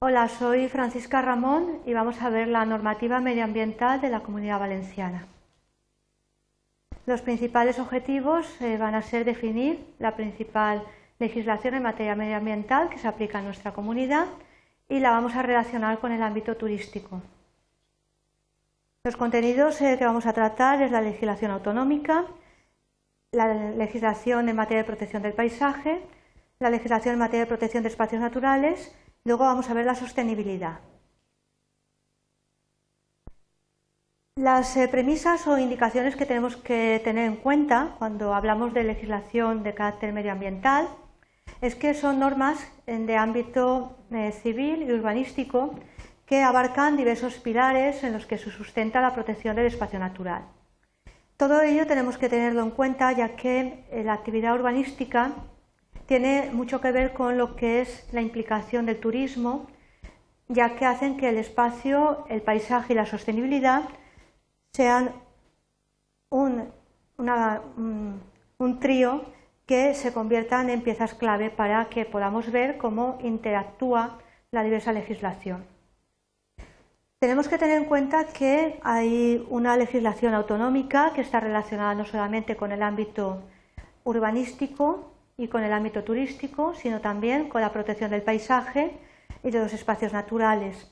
Hola, soy Francisca Ramón y vamos a ver la normativa medioambiental de la Comunidad Valenciana. Los principales objetivos van a ser definir la principal legislación en materia medioambiental que se aplica en nuestra comunidad y la vamos a relacionar con el ámbito turístico. Los contenidos que vamos a tratar es la legislación autonómica, la legislación en materia de protección del paisaje, la legislación en materia de protección de espacios naturales. Luego vamos a ver la sostenibilidad. Las premisas o indicaciones que tenemos que tener en cuenta cuando hablamos de legislación de carácter medioambiental es que son normas de ámbito civil y urbanístico que abarcan diversos pilares en los que se sustenta la protección del espacio natural. Todo ello tenemos que tenerlo en cuenta ya que la actividad urbanística tiene mucho que ver con lo que es la implicación del turismo, ya que hacen que el espacio, el paisaje y la sostenibilidad sean un trío que se conviertan en piezas clave para que podamos ver cómo interactúa la diversa legislación. Tenemos que tener en cuenta que hay una legislación autonómica que está relacionada no solamente con el ámbito urbanístico y con el ámbito turístico, sino también con la protección del paisaje y de los espacios naturales.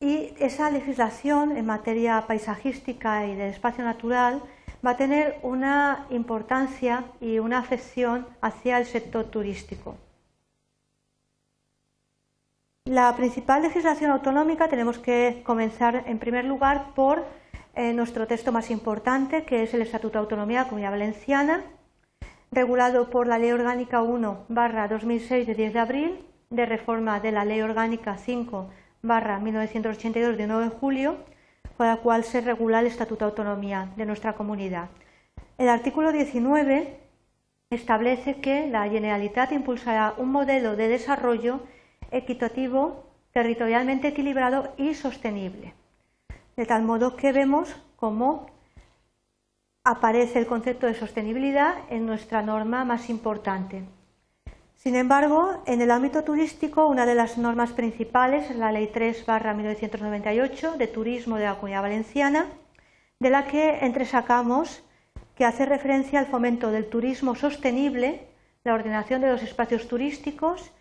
Y esa legislación en materia paisajística y del espacio natural va a tener una importancia y una afección hacia el sector turístico. La principal legislación autonómica tenemos que comenzar en primer lugar por nuestro texto más importante, que es el Estatuto de Autonomía de la Comunidad Valenciana, regulado por la Ley Orgánica 1/2006 de 10 de abril, de reforma de la Ley Orgánica 5/1982 de 9 de julio, con la cual se regula el Estatuto de Autonomía de nuestra comunidad. El artículo 19 establece que la Generalitat impulsará un modelo de desarrollo equitativo, territorialmente equilibrado y sostenible, de tal modo que vemos cómo aparece el concepto de sostenibilidad en nuestra norma más importante. Sin embargo, en el ámbito turístico, una de las normas principales es la Ley 3/1998 de Turismo de la Comunidad Valenciana, de la que entresacamos que hace referencia al fomento del turismo sostenible, la ordenación de los espacios turísticos,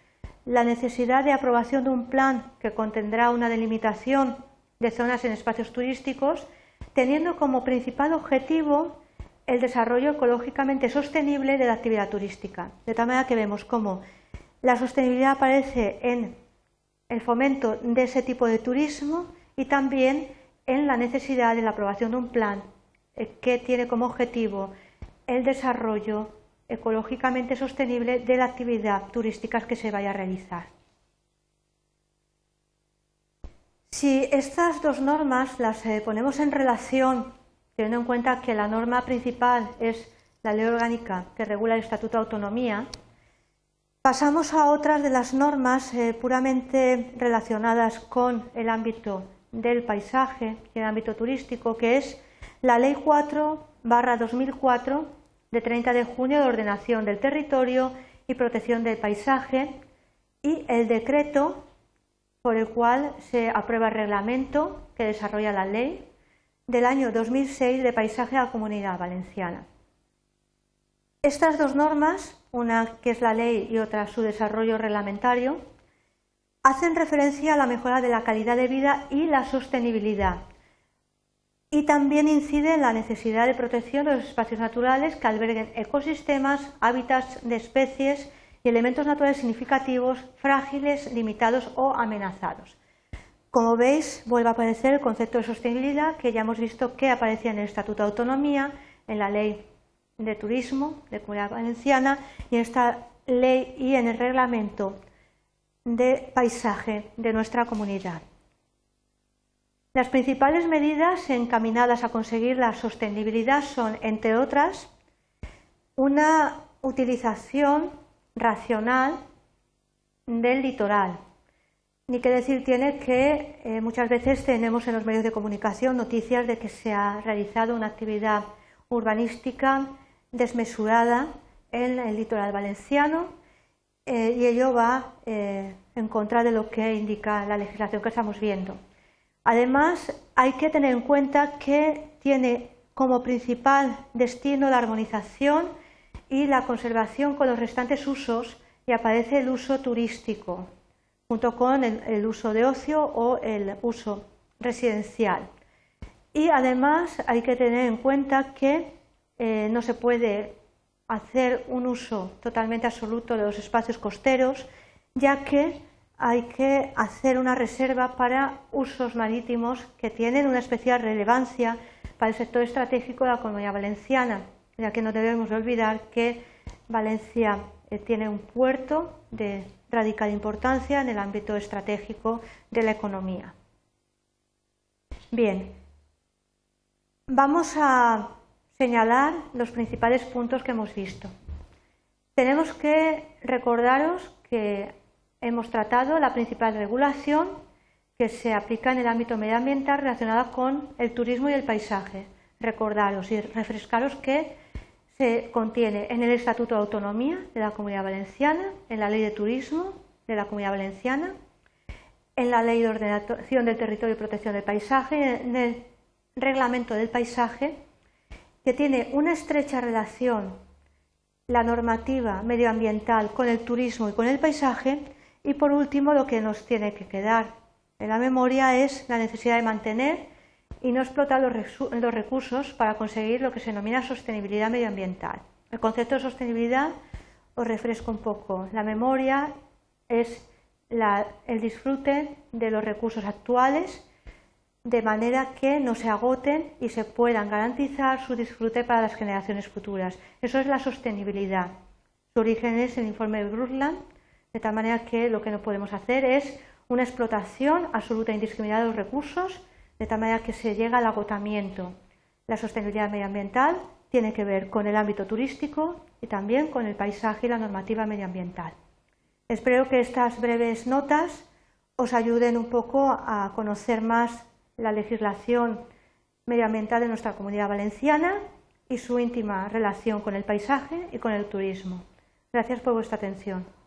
la necesidad de aprobación de un plan que contendrá una delimitación de zonas en espacios turísticos, teniendo como principal objetivo el desarrollo ecológicamente sostenible de la actividad turística. De tal manera que vemos cómo la sostenibilidad aparece en el fomento de ese tipo de turismo y también en la necesidad de la aprobación de un plan que tiene como objetivo el desarrollo ecológicamente sostenible de la actividad turística que se vaya a realizar. Si estas dos normas las ponemos en relación, teniendo en cuenta que la norma principal es la Ley Orgánica que regula el Estatuto de Autonomía, pasamos a otras de las normas puramente relacionadas con el ámbito del paisaje y el ámbito turístico, que es la Ley 4/2004 de 30 de junio de ordenación del territorio y protección del paisaje y el decreto por el cual se aprueba el reglamento que desarrolla la ley del año 2006 de paisaje a la Comunidad Valenciana. Estas dos normas, una que es la ley y otra su desarrollo reglamentario, hacen referencia a la mejora de la calidad de vida y la sostenibilidad y también incide en la necesidad de protección de los espacios naturales que alberguen ecosistemas, hábitats de especies y elementos naturales significativos, frágiles, limitados o amenazados. Como veis, vuelve a aparecer el concepto de sostenibilidad que ya hemos visto que aparecía en el Estatuto de Autonomía, en la Ley de Turismo de Comunidad Valenciana y en esta ley y en el Reglamento de Paisaje de nuestra comunidad. Las principales medidas encaminadas a conseguir la sostenibilidad son, entre otras, una utilización racional del litoral. Ni qué decir tiene que muchas veces tenemos en los medios de comunicación noticias de que se ha realizado una actividad urbanística desmesurada en el litoral valenciano y ello va en contra de lo que indica la legislación que estamos viendo. Además, hay que tener en cuenta que tiene como principal destino la armonización y la conservación con los restantes usos, y aparece el uso turístico, junto con el uso de ocio o el uso residencial. Y además hay que tener en cuenta que no se puede hacer un uso totalmente absoluto de los espacios costeros, ya que hay que hacer una reserva para usos marítimos que tienen una especial relevancia para el sector estratégico de la Comunidad Valenciana, ya que no debemos olvidar que Valencia tiene un puerto de radical importancia en el ámbito estratégico de la economía. Bien, vamos a señalar los principales puntos que hemos visto. Tenemos que recordaros que hemos tratado la principal regulación que se aplica en el ámbito medioambiental relacionada con el turismo y el paisaje. Recordaros y refrescaros que se contiene en el Estatuto de Autonomía de la Comunidad Valenciana, en la Ley de Turismo de la Comunidad Valenciana, en la Ley de Ordenación del Territorio y Protección del Paisaje, en el Reglamento del Paisaje, que tiene una estrecha relación la normativa medioambiental con el turismo y con el paisaje. Y por último, lo que nos tiene que quedar en la memoria es la necesidad de mantener y no explotar los recursos para conseguir lo que se denomina sostenibilidad medioambiental. El concepto de sostenibilidad, os refresco un poco la memoria, es el disfrute de los recursos actuales de manera que no se agoten y se puedan garantizar su disfrute para las generaciones futuras. Eso es la sostenibilidad. Su origen es el Informe de Brundtland, de tal manera que lo que no podemos hacer es una explotación absoluta e indiscriminada de los recursos, de tal manera que se llega al agotamiento. La sostenibilidad medioambiental tiene que ver con el ámbito turístico y también con el paisaje y la normativa medioambiental. Espero que estas breves notas os ayuden un poco a conocer más la legislación medioambiental de nuestra Comunidad Valenciana y su íntima relación con el paisaje y con el turismo. Gracias por vuestra atención.